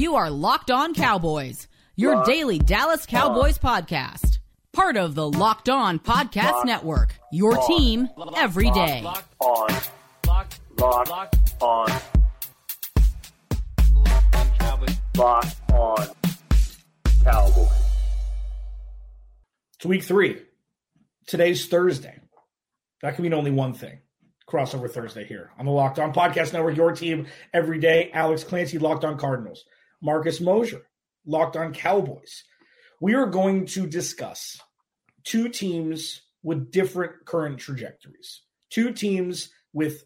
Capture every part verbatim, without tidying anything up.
You are Locked On Cowboys, your Locked daily Dallas Cowboys on. podcast. Part of the Locked On Podcast Locked Network, your on. team every day. Locked On. Locked On. Locked On Cowboys. Locked On Cowboys. It's week three. Today's Thursday. That can mean only one thing. Crossover Thursday here on the Locked On Podcast Network, your team every day. Alex Clancy, Locked On Cardinals. Marcus Mosier, Locked On Cowboys. We are going to discuss two teams with different current trajectories, two teams with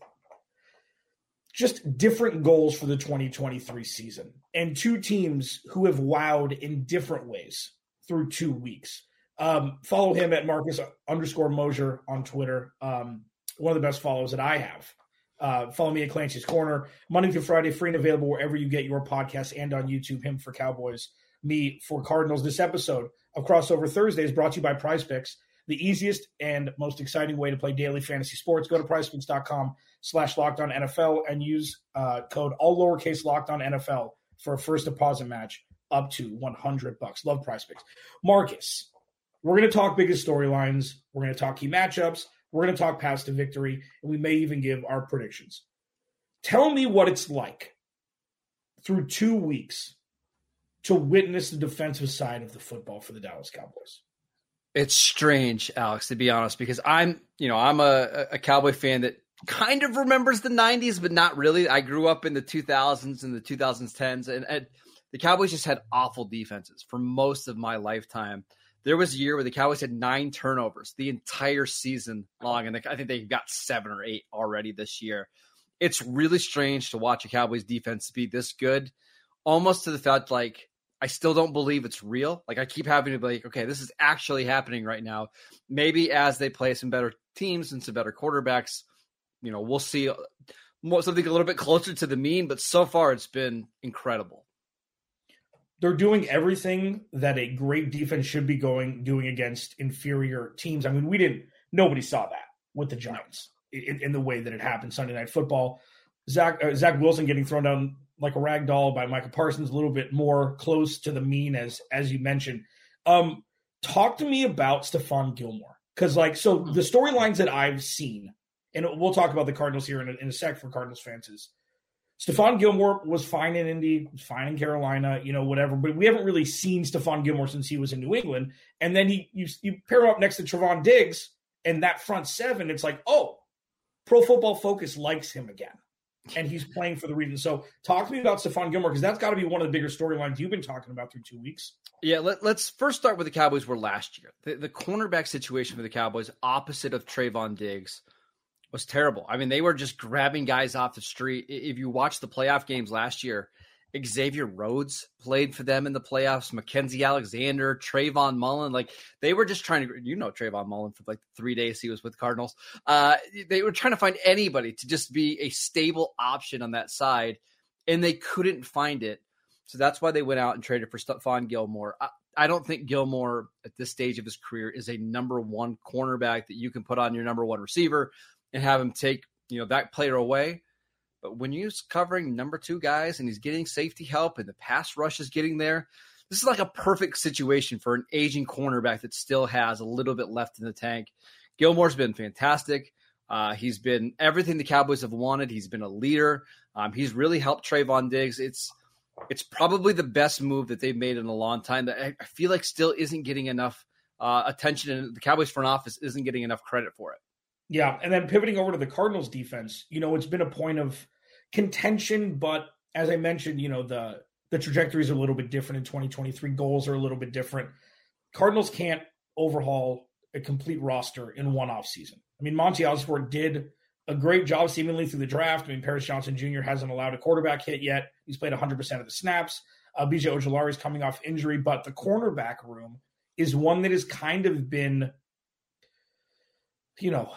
just different goals for the twenty twenty-three season, and two teams who have wowed in different ways through two weeks. Um, follow him at Marcus underscore Mosier on Twitter. Um, one of the best follows that I have. Uh, follow me at Clancy's Corner, Monday through Friday, free and available wherever you get your podcasts and on YouTube. Him for Cowboys, me for Cardinals. This episode of Crossover Thursday is brought to you by PrizePicks, the easiest and most exciting way to play daily fantasy sports. Go to PrizePicks.com slash Locked On NFL and use uh, code all lowercase Locked On N F L for a first deposit match up to one hundred bucks. Love PrizePicks. Marcus, we're going to talk biggest storylines. We're going to talk key matchups. We're going to talk paths to victory, and we may even give our predictions. Tell me what it's like through two weeks to witness the defensive side of the football for the Dallas Cowboys. It's strange, Alex, to be honest, because I'm, you know, I'm a, a Cowboy fan that kind of remembers the nineties, but not really. I grew up in the two thousands and the twenty tens, and, and the Cowboys just had awful defenses for most of my lifetime. There was a year where the Cowboys had nine turnovers the entire season long, and I think they've got seven or eight already this year. It's really strange to watch a Cowboys defense be this good, almost to the fact, like, I still don't believe it's real. Like, I keep having to be like, okay, this is actually happening right now. Maybe as they play some better teams and some better quarterbacks, you know, we'll see more, something a little bit closer to the mean, but so far it's been incredible. They're doing everything that a great defense should be going doing against inferior teams. I mean, we didn't – nobody saw that with the Giants in, in the way that it happened Sunday Night Football. Zach uh, Zach Wilson getting thrown down like a rag doll by Micah Parsons, a little bit more close to the mean, as as you mentioned. Um, talk to me about Stephon Gilmore, because, like, so the storylines that I've seen, and we'll talk about the Cardinals here in a, in a sec for Cardinals fans, is Stephon Gilmore was fine in Indy, was fine in Carolina, you know, whatever. But we haven't really seen Stephon Gilmore since he was in New England. And then he you, you pair him up next to Trevon Diggs and that front seven, it's like, oh, Pro Football Focus likes him again. And he's playing for the reason. So talk to me about Stephon Gilmore, because that's got to be one of the bigger storylines you've been talking about through two weeks. Yeah, let, let's first start where the Cowboys were last year. The, the cornerback situation for the Cowboys opposite of Trayvon Diggs was terrible. I mean, they were just grabbing guys off the street. If you watch the playoff games last year, Xavier Rhodes played for them in the playoffs, Mackenzie Alexander, Trayvon Mullen. Like, they were just trying to, you know, Trayvon Mullen for like three days he was with Cardinals. Uh, they were trying to find anybody to just be a stable option on that side, and they couldn't find it. So that's why they went out and traded for Stephon Gilmore. I, I don't think Gilmore at this stage of his career is a number one cornerback that you can put on your number one receiver and have him take, you know, that player away. But when he's covering number two guys and he's getting safety help and the pass rush is getting there, this is like a perfect situation for an aging cornerback that still has a little bit left in the tank. Gilmore's been fantastic. Uh, he's been everything the Cowboys have wanted. He's been a leader. Um, he's really helped Trayvon Diggs. It's it's probably the best move that they've made in a long time that I, I feel like still isn't getting enough uh, attention, and the Cowboys front office isn't getting enough credit for it. Yeah, and then pivoting over to the Cardinals defense, you know, it's been a point of contention, but as I mentioned, you know, the, the trajectories are a little bit different in twenty twenty-three. Goals are a little bit different. Cardinals can't overhaul a complete roster in one offseason. I mean, Monty Osford did a great job seemingly through the draft. I mean, Paris Johnson Junior hasn't allowed a quarterback hit yet. He's played one hundred percent of the snaps. Uh, B J Ojulari is coming off injury, but the cornerback room is one that has kind of been, you know,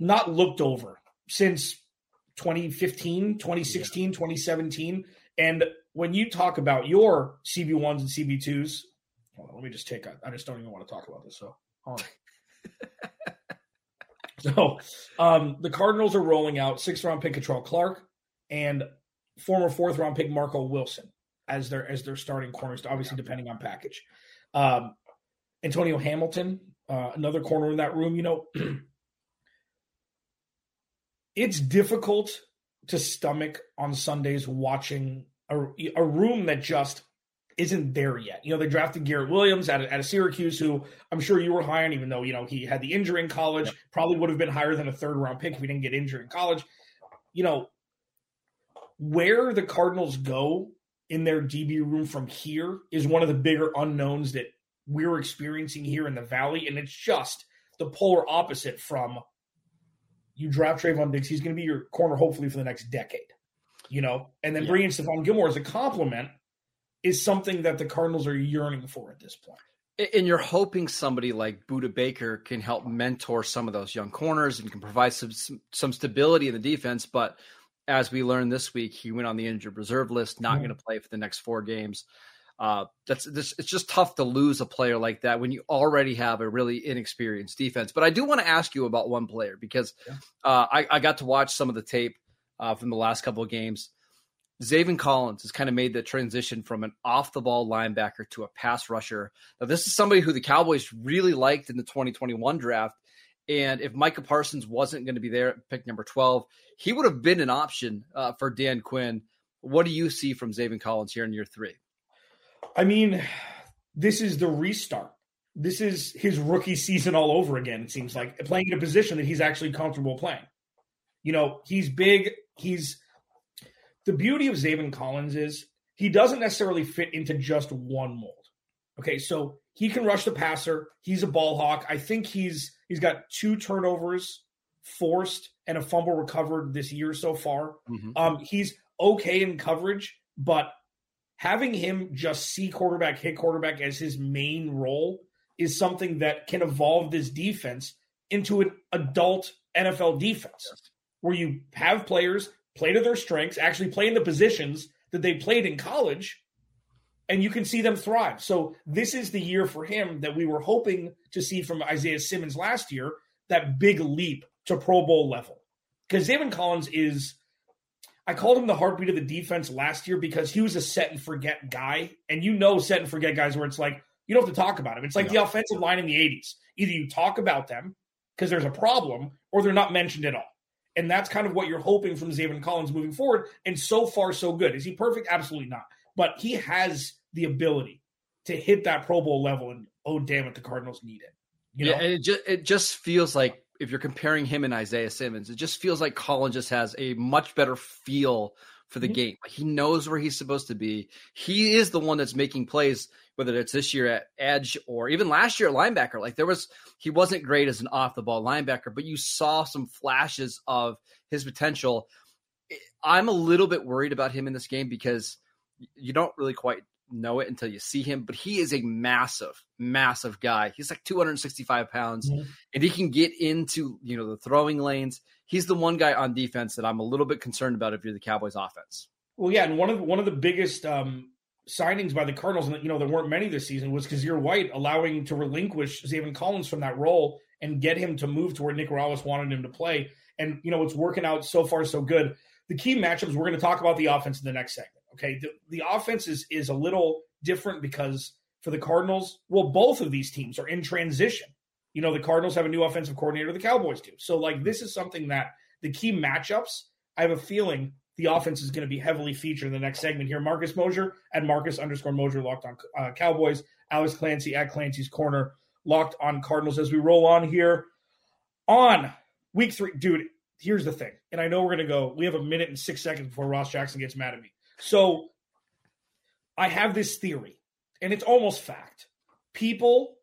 not looked over since twenty fifteen, twenty sixteen, yeah. twenty seventeen. And when you talk about your C B ones and C B twos, hold on, let me just take a, I just don't even want to talk about this. So, hold on. so um, the Cardinals are rolling out sixth round pick Cottrell Clark and former fourth round pick Marco Wilson. as their as their starting corners, obviously depending on package. Um, Antonio Hamilton, uh, another corner in that room. You know, it's difficult to stomach on Sundays watching a, a room that just isn't there yet. You know, they drafted Garrett Williams out of, out of Syracuse, who I'm sure you were high on, even though, you know, he had the injury in college, yeah. probably would have been higher than a third round pick if he didn't get injured in college. You know, where the Cardinals go in their D B room from here is one of the bigger unknowns that we're experiencing here in the Valley. And it's just the polar opposite from you draft Trayvon Diggs. He's going to be your corner, hopefully for the next decade, you know, and then yeah. bringing Stephon Gilmore as a compliment is something that the Cardinals are yearning for at this point. And you're hoping somebody like Budda Baker can help mentor some of those young corners and can provide some, some stability in the defense. But as we learned this week, he went on the injured reserve list, not mm-hmm. going to play for the next four games. Uh, that's this, it's just tough to lose a player like that when you already have a really inexperienced defense. But I do want to ask you about one player because yeah. uh, I, I got to watch some of the tape uh, from the last couple of games. Zaven Collins has kind of made the transition from an off-the-ball linebacker to a pass rusher. Now, this is somebody who the Cowboys really liked in the twenty twenty-one draft, and if Micah Parsons wasn't going to be there at pick number twelve, he would have been an option uh, for Dan Quinn. What do you see from Zaven Collins here in year three? I mean, this is the restart. This is his rookie season all over again, it seems like, playing in a position that he's actually comfortable playing. You know, he's big, he's... The beauty of Zaven Collins is he doesn't necessarily fit into just one mold. Okay, so he can rush the passer. He's a ball hawk. I think he's he's got two turnovers forced and a fumble recovered this year so far. Mm-hmm. Um, he's okay in coverage, but having him just see quarterback, hit quarterback as his main role is something that can evolve this defense into an adult N F L defense where you have players – play to their strengths, actually play in the positions that they played in college, and you can see them thrive. So this is the year for him that we were hoping to see from Isaiah Simmons last year, that big leap to Pro Bowl level. Because Zaven Collins is, I called him the heartbeat of the defense last year because he was a set-and-forget guy, and you know set-and-forget guys where it's like, you don't have to talk about him. It's like yeah. the offensive line in the eighties. Either you talk about them because there's a problem, or they're not mentioned at all. And that's kind of what you're hoping from Zaven Collins moving forward. And so far, so good. Is he perfect? Absolutely not. But he has the ability to hit that Pro Bowl level. And, oh, damn it, the Cardinals need it. You know? Yeah, and it just, it just feels like if you're comparing him and Isaiah Simmons, it just feels like Collins just has a much better feel for the mm-hmm. game. Like he knows where he's supposed to be. He is the one that's making plays, whether it's this year at edge or even last year at linebacker. Like there was, he wasn't great as an off the ball linebacker, but you saw some flashes of his potential. I'm a little bit worried about him in this game because you don't really quite know it until you see him, but he is a massive, massive guy. He's like two hundred sixty-five pounds mm-hmm. and he can get into, you know, the throwing lanes. He's the one guy on defense that I'm a little bit concerned about if you're the Cowboys offense. Well, yeah. And one of the, one of the biggest um, signings by the Cardinals, and you know, there weren't many this season, was Kyzir White allowing to relinquish Zaven Collins from that role and get him to move to where Nick Rallis wanted him to play. And, you know, it's working out so far, so good. The key matchups, we're going to talk about the offense in the next segment. Okay, the, the offense is, is a little different because for the Cardinals, well, both of these teams are in transition. You know, the Cardinals have a new offensive coordinator, the Cowboys do. So, like, this is something that the key matchups, I have a feeling the offense is going to be heavily featured in the next segment here. Marcus Mosier at Marcus underscore Mosier, Locked On uh, Cowboys. Alex Clancy at Clancy's Corner, Locked On Cardinals. As we roll on here on week three, dude, here's the thing. And I know we're going to go, we have a minute and six seconds before Ross Jackson gets mad at me. So I have this theory, and it's almost fact. People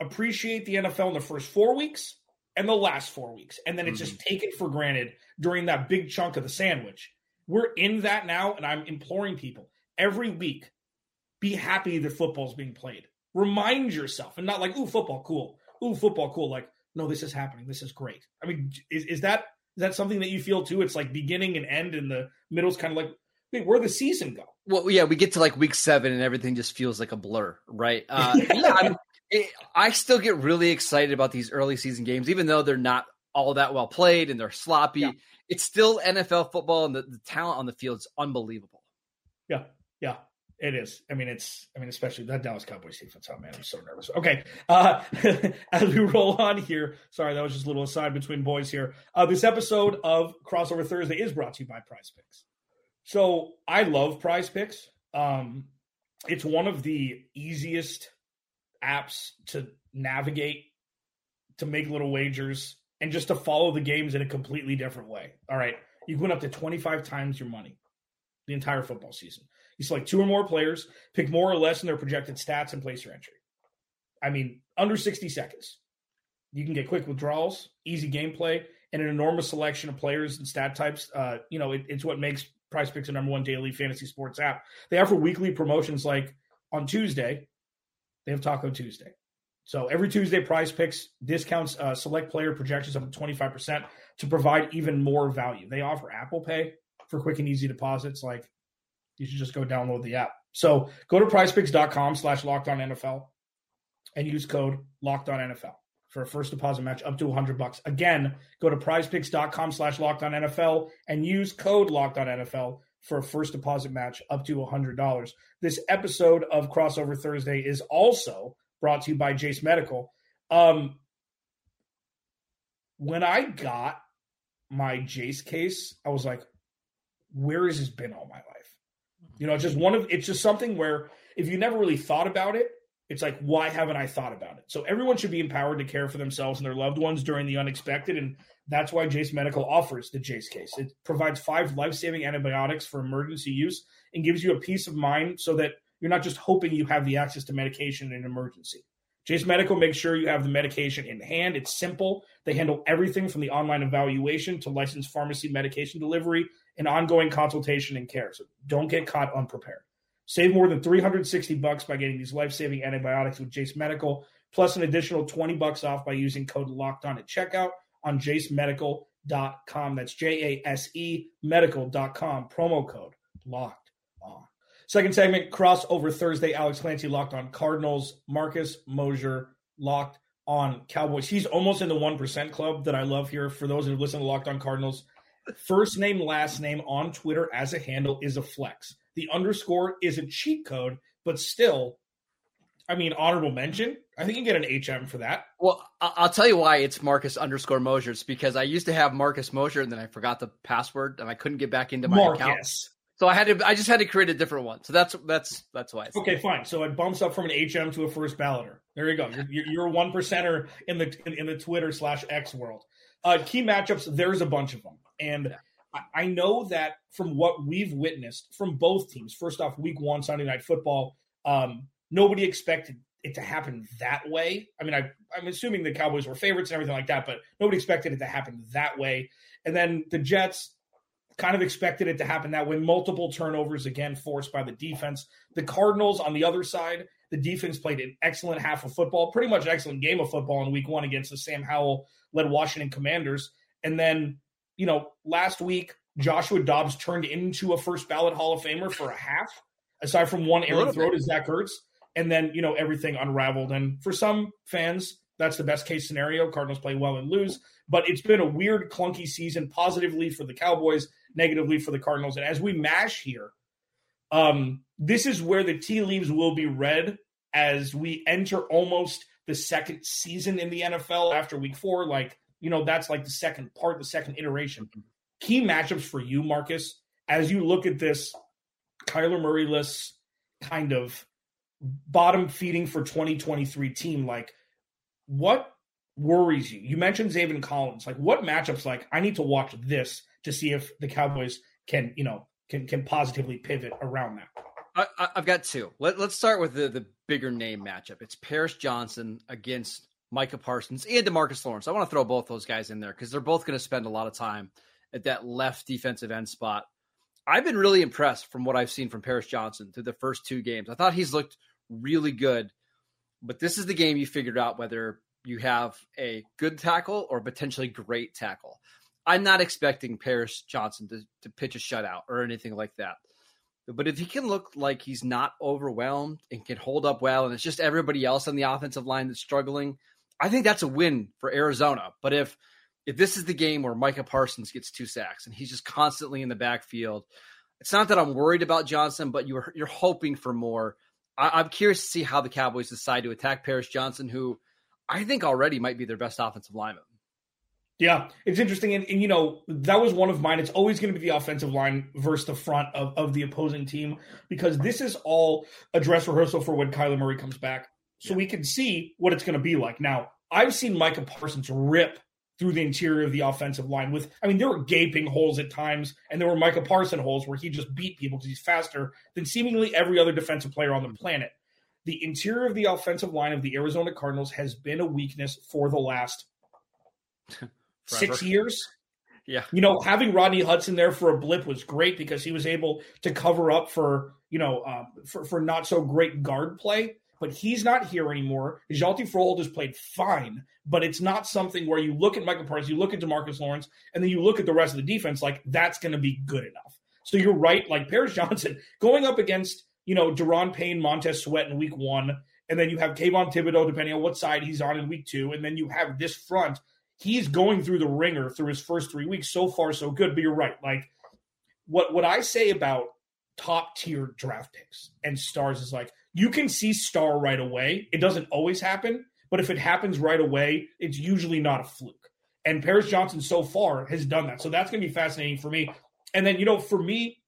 appreciate the N F L in the first four weeks and the last four weeks, and then it's mm-hmm. just taken for granted during that big chunk of the sandwich. We're in that now, and I'm imploring people every week, be happy that football's being played. Remind yourself, and not like, ooh, football, cool. Ooh, football, cool. Like, no, this is happening. This is great. I mean, is, is that is that something that you feel, too? It's like beginning and end, and the middle's kind of like, wait, where'd the season go? Well, yeah, we get to like week seven and everything just feels like a blur, right? Uh, yeah, I'm, it, I still get really excited about these early season games, even though they're not all that well played and they're sloppy. Yeah. It's still N F L football, and the, the talent on the field is unbelievable. Yeah, yeah. It is. I mean, it's, I mean, especially that Dallas Cowboys defense. Oh man, I'm so nervous. Okay. Uh, as we roll on here, sorry, that was just a little aside between boys here. Uh, this episode of Crossover Thursday is brought to you by PrizePicks. So I love PrizePicks. Um, it's one of the easiest apps to navigate, to make little wagers, and just to follow the games in a completely different way. All right. You went up to twenty-five times your money the entire football season. You select two or more players, pick more or less in their projected stats, and place your entry. I mean, under sixty seconds. You can get quick withdrawals, easy gameplay, and an enormous selection of players and stat types. Uh, you know, it, it's what makes PrizePicks the number one daily fantasy sports app. They offer weekly promotions like on Tuesday, they have Taco Tuesday. So every Tuesday, PrizePicks discounts uh, select player projections up to twenty-five percent to provide even more value. They offer Apple Pay for quick and easy deposits. Like, you should just go download the app. So go to PrizePicks.com slash Locked On NFL and use code Locked On N F L for a first deposit match up to one hundred bucks. Again, go to PrizePicks.com slash Locked On N F L and use code Locked On N F L for a first deposit match up to one hundred dollars. This episode of Crossover Thursday is also brought to you by Jase Medical. Um, when I got my Jase case, I was like, where has this been all my life? You know, it's just one of, it's just something where if you never really thought about it, it's like, why haven't I thought about it? So everyone should be empowered to care for themselves and their loved ones during the unexpected. And that's why Jase Medical offers the Jase case. It provides five life-saving antibiotics for emergency use and gives you a peace of mind so that you're not just hoping you have the access to medication in an emergency. Jase Medical makes sure you have the medication in hand. It's simple. They handle everything from the online evaluation to licensed pharmacy medication delivery and ongoing consultation and care. So don't get caught unprepared. Save more than three hundred sixty bucks by getting these life-saving antibiotics with Jase Medical, plus an additional twenty bucks off by using code LOCKEDON at checkout on jase medical dot com. That's J A S E medical dot com, promo code LOCKED ON. Second segment, Crossover Thursday. Alex Clancy, Locked On Cardinals. Marcus Mosier, Locked On Cowboys. He's almost in the one percent club that I love here. For those who have listened to Locked On Cardinals, first name, last name on Twitter as a handle is a flex. The underscore is a cheat code, but still, I mean, honorable mention. I think you get an H M for that. Well, I'll tell you why it's Marcus underscore Mosier. It's because I used to have Marcus Mosier, and then I forgot the password, and I couldn't get back into my Marcus. account. So I had to, I just had to create a different one. So that's that's that's why. Okay, that. Fine. So it bumps up from an H M to a first balloter. There you go. You're, you're a one percenter in the in, in the Twitter slash X world. Uh, key matchups. There's a bunch of them, and I, I know that from what we've witnessed from both teams. First off, Week One Sunday Night Football. Um, nobody expected it to happen that way. I mean, I I'm assuming the Cowboys were favorites and everything like that, but nobody expected it to happen that way. And then the Jets. Kind of expected it to happen that way. Multiple turnovers, again, forced by the defense. The Cardinals, on the other side, the defense played an excellent half of football, pretty much an excellent game of football in week one against the Sam Howell-led Washington Commanders. And then, you know, last week, Joshua Dobbs turned into a first-ballot Hall of Famer for a half, aside from one errant throw to Zach Ertz. And then, you know, everything unraveled. And for some fans, that's the best-case scenario. Cardinals play well and lose. But it's been a weird, clunky season, positively for the Cowboys, negatively for the Cardinals. And as we mash here, um, this is where the tea leaves will be read as we enter almost the second season in the N F L after week four. Like, you know, that's like the second part, the second iteration. Key matchups for you, Marcus, as you look at this Kyler Murray-less kind of bottom feeding for twenty twenty-three team, like, what worries you? You mentioned Zaven Collins. Like, what matchups, like, I need to watch this to see if the Cowboys can, you know, can can positively pivot around that? I, I've got two. Let, let's start with the, the bigger name matchup. It's Paris Johnson against Micah Parsons and DeMarcus Lawrence. I want to throw both those guys in there because they're both going to spend a lot of time at that left defensive end spot. I've been really impressed from what I've seen from Paris Johnson through the first two games. I thought he's looked really good. But this is the game you figured out whether you have a good tackle or potentially great tackle. I'm not expecting Paris Johnson to, to pitch a shutout or anything like that. But if he can look like he's not overwhelmed and can hold up well, and it's just everybody else on the offensive line that's struggling, I think that's a win for Arizona. But if if this is the game where Micah Parsons gets two sacks and he's just constantly in the backfield, it's not that I'm worried about Johnson, but you're you're hoping for more. I, I'm curious to see how the Cowboys decide to attack Paris Johnson, who I think already might be their best offensive lineman. Yeah, it's interesting. And, and, you know, that was one of mine. It's always going to be the offensive line versus the front of, of the opposing team, because this is all a dress rehearsal for when Kyler Murray comes back. So yeah. we can see what it's going to be like. Now, I've seen Micah Parsons rip through the interior of the offensive line with, I mean, there were gaping holes at times, and there were Micah Parsons holes where he just beat people because he's faster than seemingly every other defensive player on the planet. The interior of the offensive line of the Arizona Cardinals has been a weakness for the last six years. Yeah. You know, having Rodney Hudson there for a blip was great because he was able to cover up for, you know, uh, for, for not so great guard play. But he's not here anymore. Jalti Froholt has played fine, but it's not something where you look at Micah Parsons, you look at DeMarcus Lawrence, and then you look at the rest of the defense like that's going to be good enough. So you're right, like Paris Johnson going up against, you know, Daron Payne, Montez Sweat in week one, and then you have Kayvon Thibodeau, depending on what side he's on in week two, and then you have this front. He's going through the ringer through his first three weeks. So far, so good. But you're right. Like what, what I say about top-tier draft picks and stars is like, you can see star right away. It doesn't always happen, but if it happens right away, it's usually not a fluke. And Paris Johnson so far has done that. So that's going to be fascinating for me. And then, you know, for me,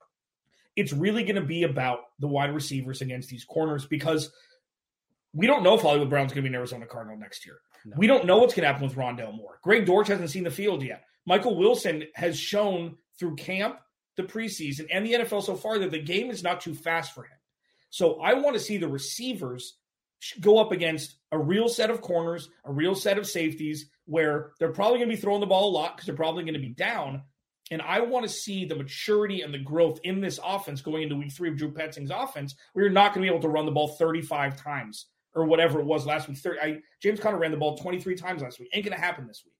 it's really going to be about the wide receivers against these corners, because we don't know if Hollywood Brown's going to be an Arizona Cardinal next year. No. We don't know what's going to happen with Rondale Moore. Greg Dortch hasn't seen the field yet. Michael Wilson has shown through camp, the preseason, and the N F L so far that the game is not too fast for him. So I want to see the receivers go up against a real set of corners, a real set of safeties, where they're probably going to be throwing the ball a lot because they're probably going to be down. And I want to see the maturity and the growth in this offense going into week three of Drew Petzing's offense, where you're not going to be able to run the ball thirty-five times or whatever it was last week. thirty, I, James Conner ran the ball twenty-three times last week. Ain't going to happen this week.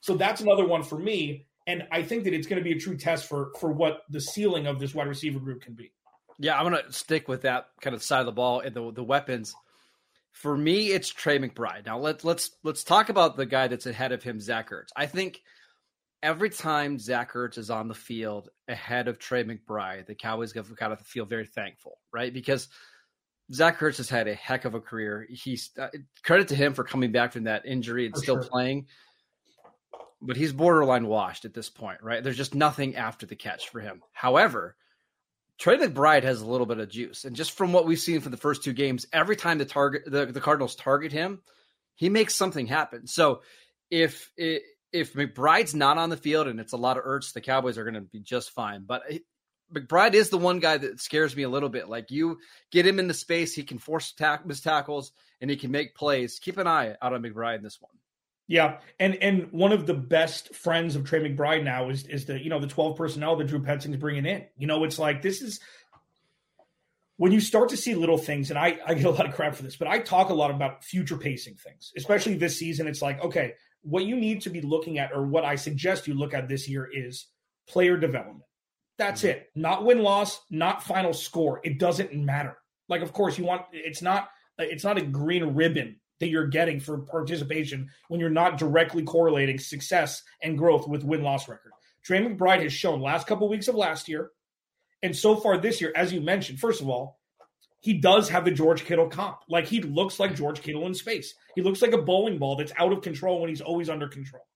So that's another one for me. And I think that it's going to be a true test for, for what the ceiling of this wide receiver group can be. Yeah, I'm going to stick with that kind of side of the ball and the the weapons. For me, it's Trey McBride. Now, let's let's let's talk about the guy that's ahead of him, Zach Ertz. I think every time Zach Ertz is on the field ahead of Trey McBride, the Cowboys kind of feel very thankful, right? Because Zach Ertz has had a heck of a career. He's uh, credit to him for coming back from that injury and for still sure. playing. But he's borderline washed at this point, right? There's just nothing after the catch for him. However, Trey McBride has a little bit of juice. And just from what we've seen for the first two games, every time the target the, the Cardinals target him, he makes something happen. So if if McBride's not on the field and it's a lot of Ertz, the Cowboys are going to be just fine. But McBride is the one guy that scares me a little bit. Like, you get him into space, he can force tack, miss tackles, and he can make plays. Keep an eye out on McBride in this one. Yeah, and and one of the best friends of Trey McBride now is is the, you know, the twelve personnel that Drew Petzing's bringing in. You know, it's like this is when you start to see little things, and I, I get a lot of crap for this, but I talk a lot about future pacing things, especially this season. It's like, okay, what you need to be looking at, or what I suggest you look at this year, is player development. That's mm-hmm. it. Not win-loss, not final score. It doesn't matter. Like, of course, you want it's not it's not a green ribbon that you're getting for participation when you're not directly correlating success and growth with win-loss record. Trey McBride has shown last couple weeks of last year and so far this year, as you mentioned. First of all, he does have the George Kittle comp. Like, he looks like George Kittle in space. He looks like a bowling ball that's out of control when he's always under control.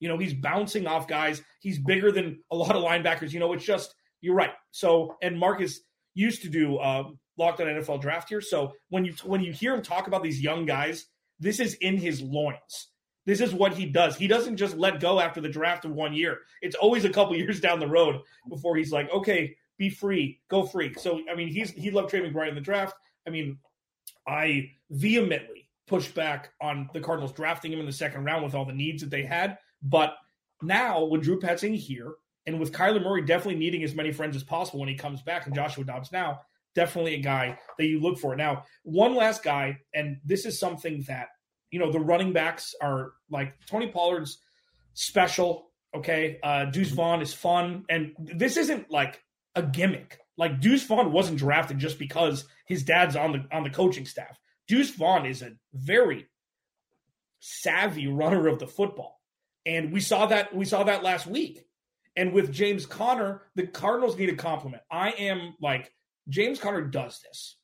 You know, he's bouncing off guys. He's bigger than a lot of linebackers. You know, it's just, you're right. So, and Marcus used to do uh, Locked On N F L Draft here. So when you when you hear him talk about these young guys, this is in his loins. This is what he does. He doesn't just let go after the draft of one year. It's always a couple years down the road before he's like, okay, be free, go free. So, I mean, he's he loved Trey McBride in the draft. I mean, I vehemently pushed back on the Cardinals drafting him in the second round with all the needs that they had. But now with Drew Petzing here, and with Kyler Murray definitely needing as many friends as possible when he comes back, and Joshua Dobbs now, definitely a guy that you look for. Now, one last guy, and this is something that, you know, the running backs are like, Tony Pollard's special, okay? Uh, Deuce Vaughn is fun, and this isn't like a gimmick. Like, Deuce Vaughn wasn't drafted just because his dad's on the on the coaching staff. Deuce Vaughn is a very savvy runner of the football, and we saw that we saw that last week. And with James Conner, the Cardinals need a compliment. I am like, James Conner does this.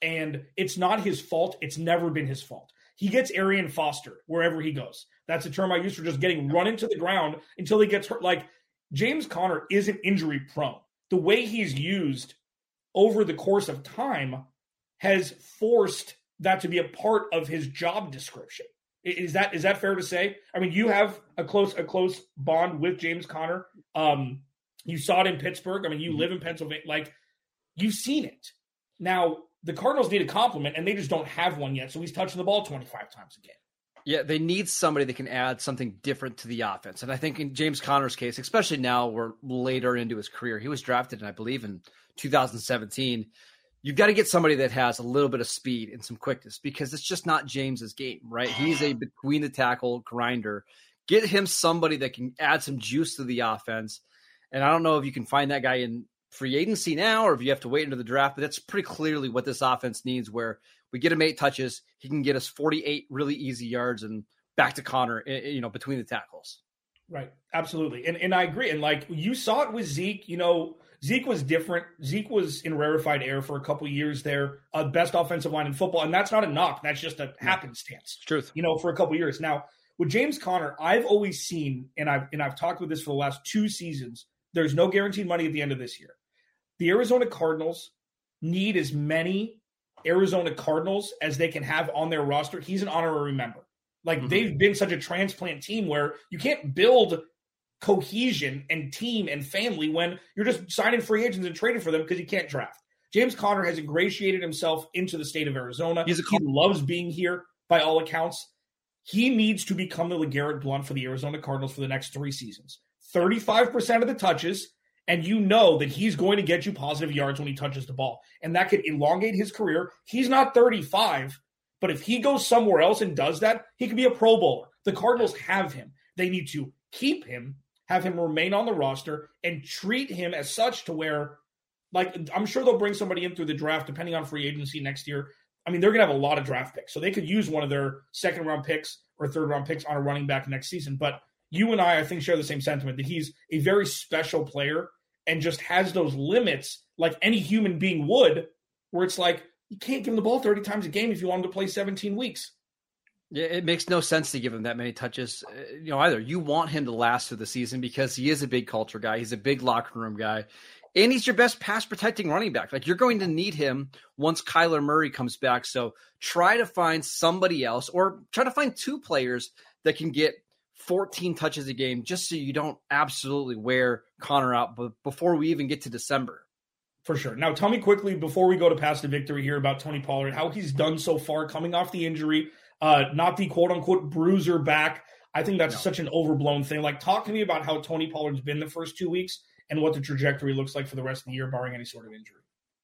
And it's not his fault. It's never been his fault. He gets Arian Foster wherever he goes. That's a term I used for just getting run into the ground until he gets hurt. Like, James Conner isn't injury prone. The way he's used over the course of time has forced that to be a part of his job description. Is that is that fair to say? I mean, you have a close a close bond with James Conner. Um, you saw it in Pittsburgh. I mean, you live in Pennsylvania. Like, you've seen it. Now, the Cardinals need a compliment, and they just don't have one yet, so he's touching the ball twenty-five times a game. Yeah, they need somebody that can add something different to the offense. And I think in James Conner's case, especially now we're later into his career, he was drafted, and I believe, in two thousand seventeen. You've got to get somebody that has a little bit of speed and some quickness, because it's just not James's game, right? He's a between-the-tackle grinder. Get him somebody that can add some juice to the offense. And I don't know if you can find that guy in free agency now or if you have to wait into the draft, but that's pretty clearly what this offense needs, where we get him eight touches, he can get us forty-eight really easy yards, and back to Conner, you know, between the tackles. Right, absolutely. And and I agree. And, like, you saw it with Zeke, you know, Zeke was different. Zeke was in rarefied air for a couple of years there, uh, best offensive line in football. And that's not a knock. That's just a happenstance, truth. You know, for a couple of years. Now, with James Conner, I've always seen, and I've, and I've talked with this for the last two seasons, there's no guaranteed money at the end of this year. The Arizona Cardinals need as many Arizona Cardinals as they can have on their roster. He's an honorary member. Like, mm-hmm. They've been such a transplant team where you can't build cohesion and team and family when you're just signing free agents and trading for them because you can't draft. James Conner has ingratiated himself into the state of Arizona. He's a he loves being here by all accounts. He needs to become the LeGarrette Blount for the Arizona Cardinals for the next three seasons. thirty-five percent of the touches, and you know that he's going to get you positive yards when he touches the ball. And that could elongate his career. He's not thirty-five, but if he goes somewhere else and does that, he could be a Pro Bowler. The Cardinals have him. They need to keep him, have him remain on the roster, and treat him as such to where, like, I'm sure they'll bring somebody in through the draft, depending on free agency next year. I mean, they're going to have a lot of draft picks, so they could use one of their second-round picks or third-round picks on a running back next season. But you and I, I think, share the same sentiment that he's a very special player and just has those limits like any human being would, where it's like you can't give him the ball thirty times a game if you want him to play seventeen weeks. Yeah, it makes no sense to give him that many touches, you know, either. You want him to last through the season because he is a big culture guy. He's a big locker room guy. And he's your best pass-protecting running back. Like, you're going to need him once Kyler Murray comes back. So try to find somebody else, or try to find two players that can get fourteen touches a game, just so you don't absolutely wear Conner out before we even get to December. For sure. Now, tell me quickly, before we go to pass to victory here, about Tony Pollard, how he's done so far coming off the injury. Uh, not the quote-unquote bruiser back. I think that's no. such an overblown thing. Like, talk to me about how Tony Pollard's been the first two weeks and what the trajectory looks like for the rest of the year, barring any sort of injury.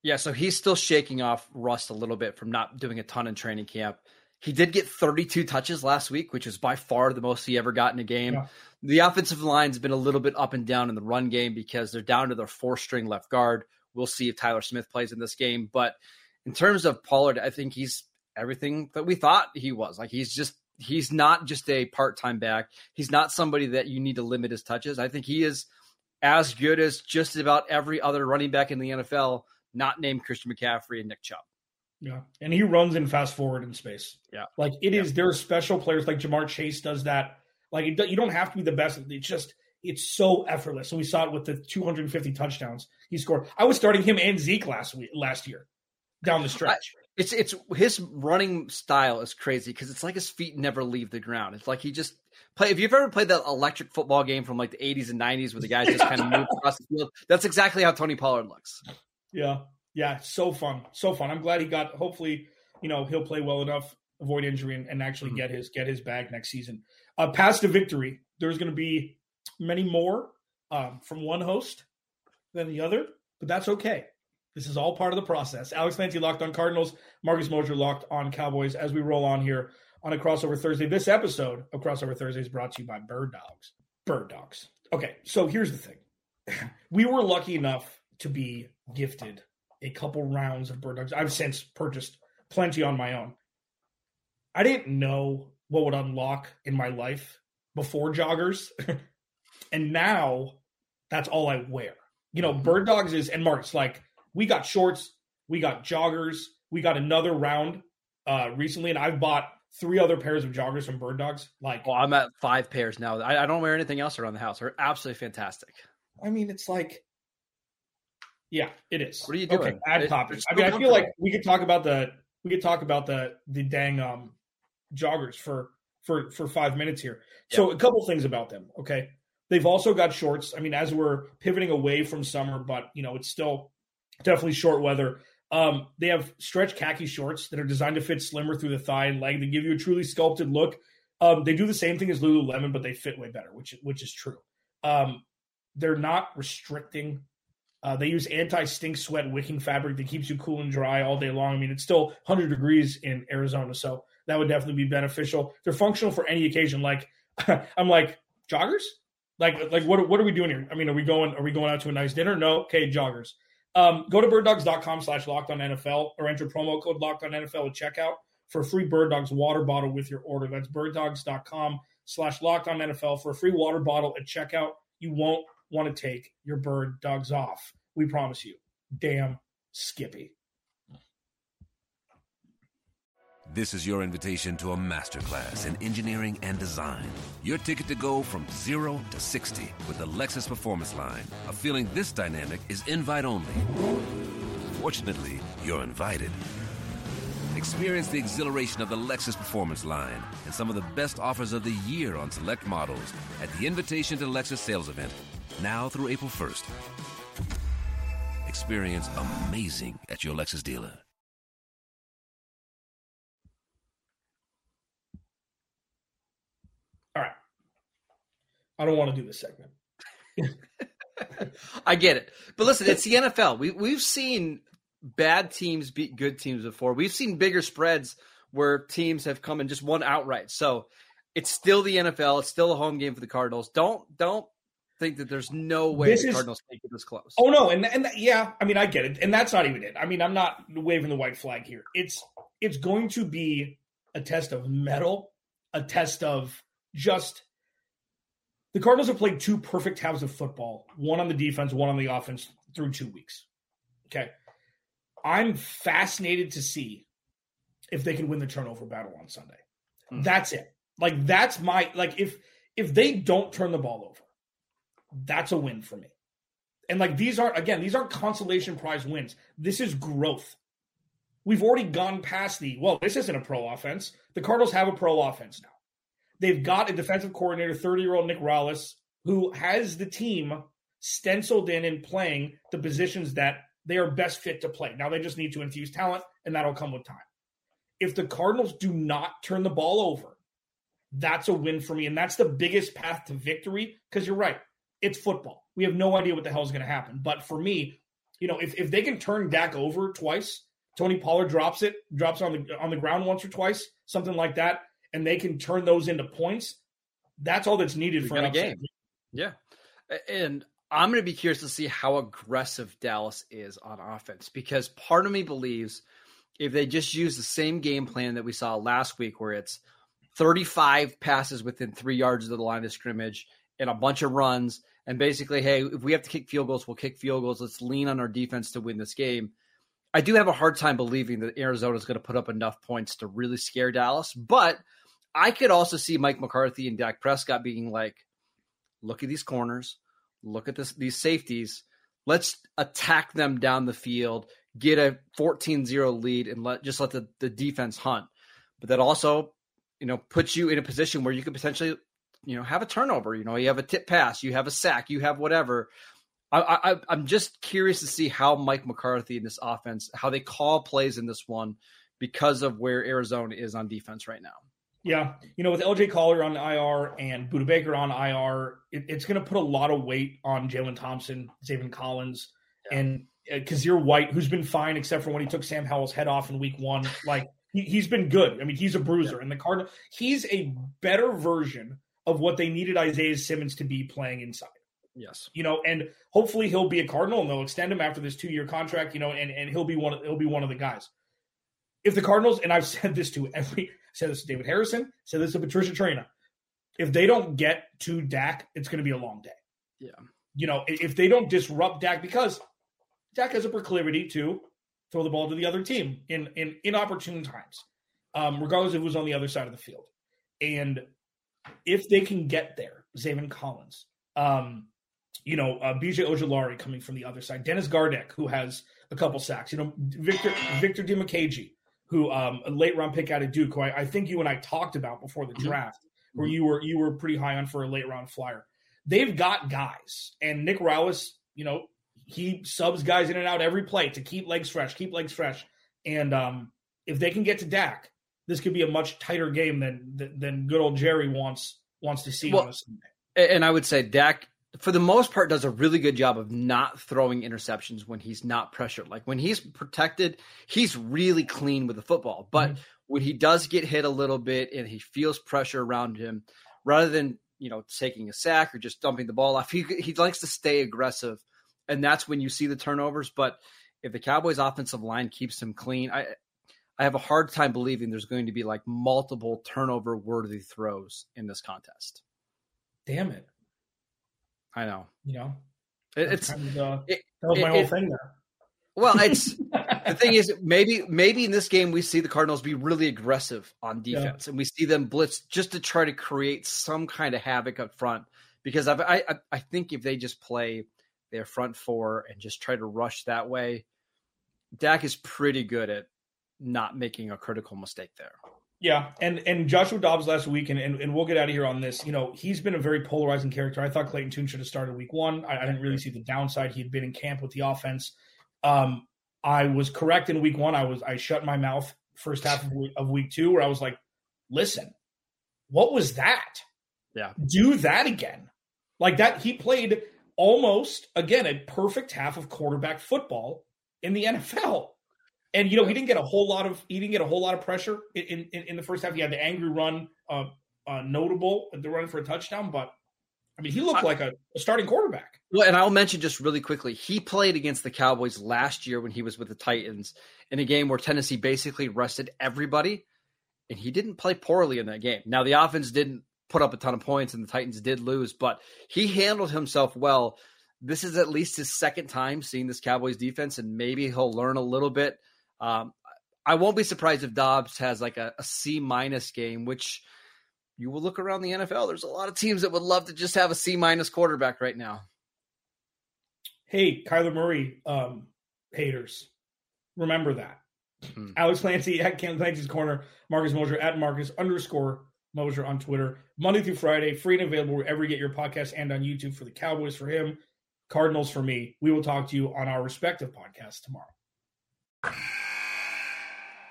Yeah, so he's still shaking off rust a little bit from not doing a ton in training camp. He did get thirty-two touches last week, which is by far the most he ever got in a game. Yeah. The offensive line's been a little bit up and down in the run game because they're down to their four-string left guard. We'll see if Tyler Smith plays in this game. But in terms of Pollard, I think he's everything that we thought he was. Like, he's just, he's not just a part-time back. He's not somebody that you need to limit his touches. I think he is as good as just about every other running back in the N F L, not named Christian McCaffrey and Nick Chubb. Yeah. And he runs in fast forward in space. Yeah. Like, it yeah. is, there are special players like Jamar Chase does that. Like, it, you don't have to be the best. It's just, it's so effortless. And we saw it with the two hundred fifty touchdowns he scored. I was starting him and Zeke last week, last year down the stretch. I, It's it's his running style is crazy because it's like his feet never leave the ground. It's like he just play. If you've ever played that electric football game from like the eighties and nineties where the guys just kind of move across the field, that's exactly how Tony Pollard looks. Yeah, yeah, so fun, so fun. I'm glad he got. Hopefully, you know, he'll play well enough, avoid injury, and, and actually mm-hmm. get his get his bag next season. Uh, pass to victory. There's going to be many more um, from one host than the other, but that's okay. This is all part of the process. Alex Clancy, Locked On Cardinals. Marcus Mosier, Locked On Cowboys. As we roll on here on a Crossover Thursday, this episode of Crossover Thursday is brought to you by Bird Dogs. Bird Dogs. Okay, so here's the thing. We were lucky enough to be gifted a couple rounds of Bird Dogs. I've since purchased plenty on my own. I didn't know what would unlock in my life before joggers. And now That's all I wear. You know, Bird Dogs is, and Mark's like, we got shorts, we got joggers, we got another round uh, recently, and I've bought three other pairs of joggers from Bird Dogs. Like, oh, I'm at five pairs now. I, I don't wear anything else around the house. They're absolutely fantastic. I mean, it's like, yeah, it is. What are you doing? Okay, ad topic. I mean, I feel like we could talk about the we could talk about the the dang um, joggers for for for five minutes here. Yeah. So a couple things about them. Okay, they've also got shorts. I mean, as we're pivoting away from summer, but you know, it's still definitely short weather. Um, they have stretch khaki shorts that are designed to fit slimmer through the thigh and leg. They give you a truly sculpted look. Um, they do the same thing as Lululemon, but they fit way better, which which is true. Um, they're not restricting. Uh, they use anti-stink sweat wicking fabric that keeps you cool and dry all day long. I mean, it's still one hundred degrees in Arizona, so that would definitely be beneficial. They're functional for any occasion. Like, I'm like, joggers? Like, like what what are we doing here? I mean, are we going are we going out to a nice dinner? No, okay, joggers. Um, go to birddogs.com slash LockedOnNFL or enter promo code LockedOnNFL at checkout for a free Bird Dogs water bottle with your order. That's birddogs.com slash LockedOnNFL for a free water bottle at checkout. You won't want to take your Bird Dogs off. We promise you. Damn Skippy. This is your invitation to a masterclass in engineering and design. Your ticket to go from zero to sixty with the Lexus Performance Line. A feeling this dynamic is invite only. Fortunately, you're invited. Experience the exhilaration of the Lexus Performance Line and some of the best offers of the year on select models at the Invitation to Lexus sales event, now through April first. Experience amazing at your Lexus dealer. I don't want to do this segment. I get it. But listen, it's the N F L. We, we've seen bad teams beat good teams before. We've seen bigger spreads where teams have come and just won outright. So it's still the N F L. It's still a home game for the Cardinals. Don't don't think that there's no way this the is, Cardinals take it this close. Oh, no. And, and yeah, I mean, I get it. And that's not even it. I mean, I'm not waving the white flag here. It's it's going to be a test of metal, a test of just – the Cardinals have played two perfect halves of football, one on the defense, one on the offense, through two weeks. Okay. I'm fascinated to see if they can win the turnover battle on Sunday. Mm-hmm. That's it. Like, that's my – like, if if they don't turn the ball over, that's a win for me. And, like, these aren't – again, these aren't consolation prize wins. This is growth. We've already gone past the, well, this isn't a pro offense. The Cardinals have a pro offense now. They've got a defensive coordinator, thirty-year-old Nick Rallis, who has the team stenciled in and playing the positions that they are best fit to play. Now they just need to infuse talent, and that'll come with time. If the Cardinals do not turn the ball over, that's a win for me, and that's the biggest path to victory because you're right. It's football. We have no idea what the hell is going to happen. But for me, you know, if, if they can turn Dak over twice, Tony Pollard drops it, drops on the on the ground once or twice, something like that, and they can turn those into points, that's all that's needed You're for a game. Yeah. And I'm going to be curious to see how aggressive Dallas is on offense, because part of me believes if they just use the same game plan that we saw last week, where it's thirty-five passes within three yards of the line of scrimmage and a bunch of runs, and basically, hey, if we have to kick field goals, we'll kick field goals. Let's lean on our defense to win this game. I do have a hard time believing that Arizona is going to put up enough points to really scare Dallas, but I could also see Mike McCarthy and Dak Prescott being like, look at these corners, look at this, these safeties. Let's attack them down the field, get a fourteen zero lead, and let just let the, the defense hunt. But that also, you know, puts you in a position where you could potentially, you know, have a turnover. You know, you have a tip pass, you have a sack, you have whatever. I, I, I'm just curious to see how Mike McCarthy in this offense, how they call plays in this one, because of where Arizona is on defense right now. Yeah. You know, with L J Collier on I R and Budda Baker on I R, it, it's going to put a lot of weight on Jalen Thompson, Zaven Collins, yeah. and uh, Kyzir White, who's been fine except for when he took Sam Howell's head off in week one. Like, he, he's been good. I mean, he's a bruiser. Yeah. And the Cardinals, he's a better version of what they needed Isaiah Simmons to be playing inside. Yes. You know, and hopefully he'll be a Cardinal and they'll extend him after this two-year contract, you know, and, and he'll be one of, he'll be one of the guys. If the Cardinals, and I've said this to every, I said this to David Harrison, said this to Patricia Traina, if they don't get to Dak, it's going to be a long day. Yeah. you know, if they don't disrupt Dak, because Dak has a proclivity to throw the ball to the other team in, in inopportune times, um, regardless of who's on the other side of the field. And if they can get there, Zaven Collins, um, you know, uh, B J Ojulari coming from the other side, Dennis Gardeck, who has a couple sacks, you know, Victor Victor DiMacchigi, who um, a late round pick out of Duke, who I, I think you and I talked about before the draft, mm-hmm. where you were you were pretty high on for a late round flyer. They've got guys, and Nick Rallis, you know, he subs guys in and out every play to keep legs fresh, keep legs fresh. And um, if they can get to Dak, this could be a much tighter game than than, than good old Jerry wants wants to see. Well, on a Sunday. And I would say Dak, for the most part, does a really good job of not throwing interceptions when he's not pressured. Like when he's protected, he's really clean with the football. But mm-hmm. when he does get hit a little bit and he feels pressure around him, rather than, you know, taking a sack or just dumping the ball off, he he likes to stay aggressive. And that's when you see the turnovers. But if the Cowboys offensive line keeps him clean, I I have a hard time believing there's going to be like multiple turnover worthy throws in this contest. Damn it. I know. You know, it, it's kind of, uh, it, that was my it, whole it, thing there. Well, it's the thing is maybe maybe in this game we see the Cardinals be really aggressive on defense, yeah. and we see them blitz just to try to create some kind of havoc up front. Because I've, I I think if they just play their front four and just try to rush that way, Dak is pretty good at not making a critical mistake there. Yeah, and and Joshua Dobbs last week, and, and, and we'll get out of here on this, you know, he's been a very polarizing character. I thought Clayton Tune should have started week one. I, I didn't really see the downside. He had been in camp with the offense. Um, I was correct in week one. I was I shut my mouth first half of week, of week two where I was like, listen, what was that? Yeah, do that again. Like that, he played almost, again, a perfect half of quarterback football in the N F L. And, you know, he didn't get a whole lot of he didn't get a whole lot of pressure in, in, in the first half. He had the angry run, uh, uh, notable, the run for a touchdown. But, I mean, he looked like a, a starting quarterback. Well, and I'll mention just really quickly, he played against the Cowboys last year when he was with the Titans in a game where Tennessee basically rested everybody, and he didn't play poorly in that game. Now, the offense didn't put up a ton of points, and the Titans did lose, but he handled himself well. This is at least his second time seeing this Cowboys defense, and maybe he'll learn a little bit. Um, I won't be surprised if Dobbs has like a, a C minus game, which you will look around the N F L. There's a lot of teams that would love to just have a C minus quarterback right now. Hey, Kyler Murray, um, haters, remember that. Hmm. Alex Clancy at Cam Clancy's Corner, Marcus Mosier at Marcus underscore Mosier on Twitter, Monday through Friday, free and available wherever you get your podcast and on YouTube for the Cowboys for him, Cardinals for me. We will talk to you on our respective podcasts tomorrow.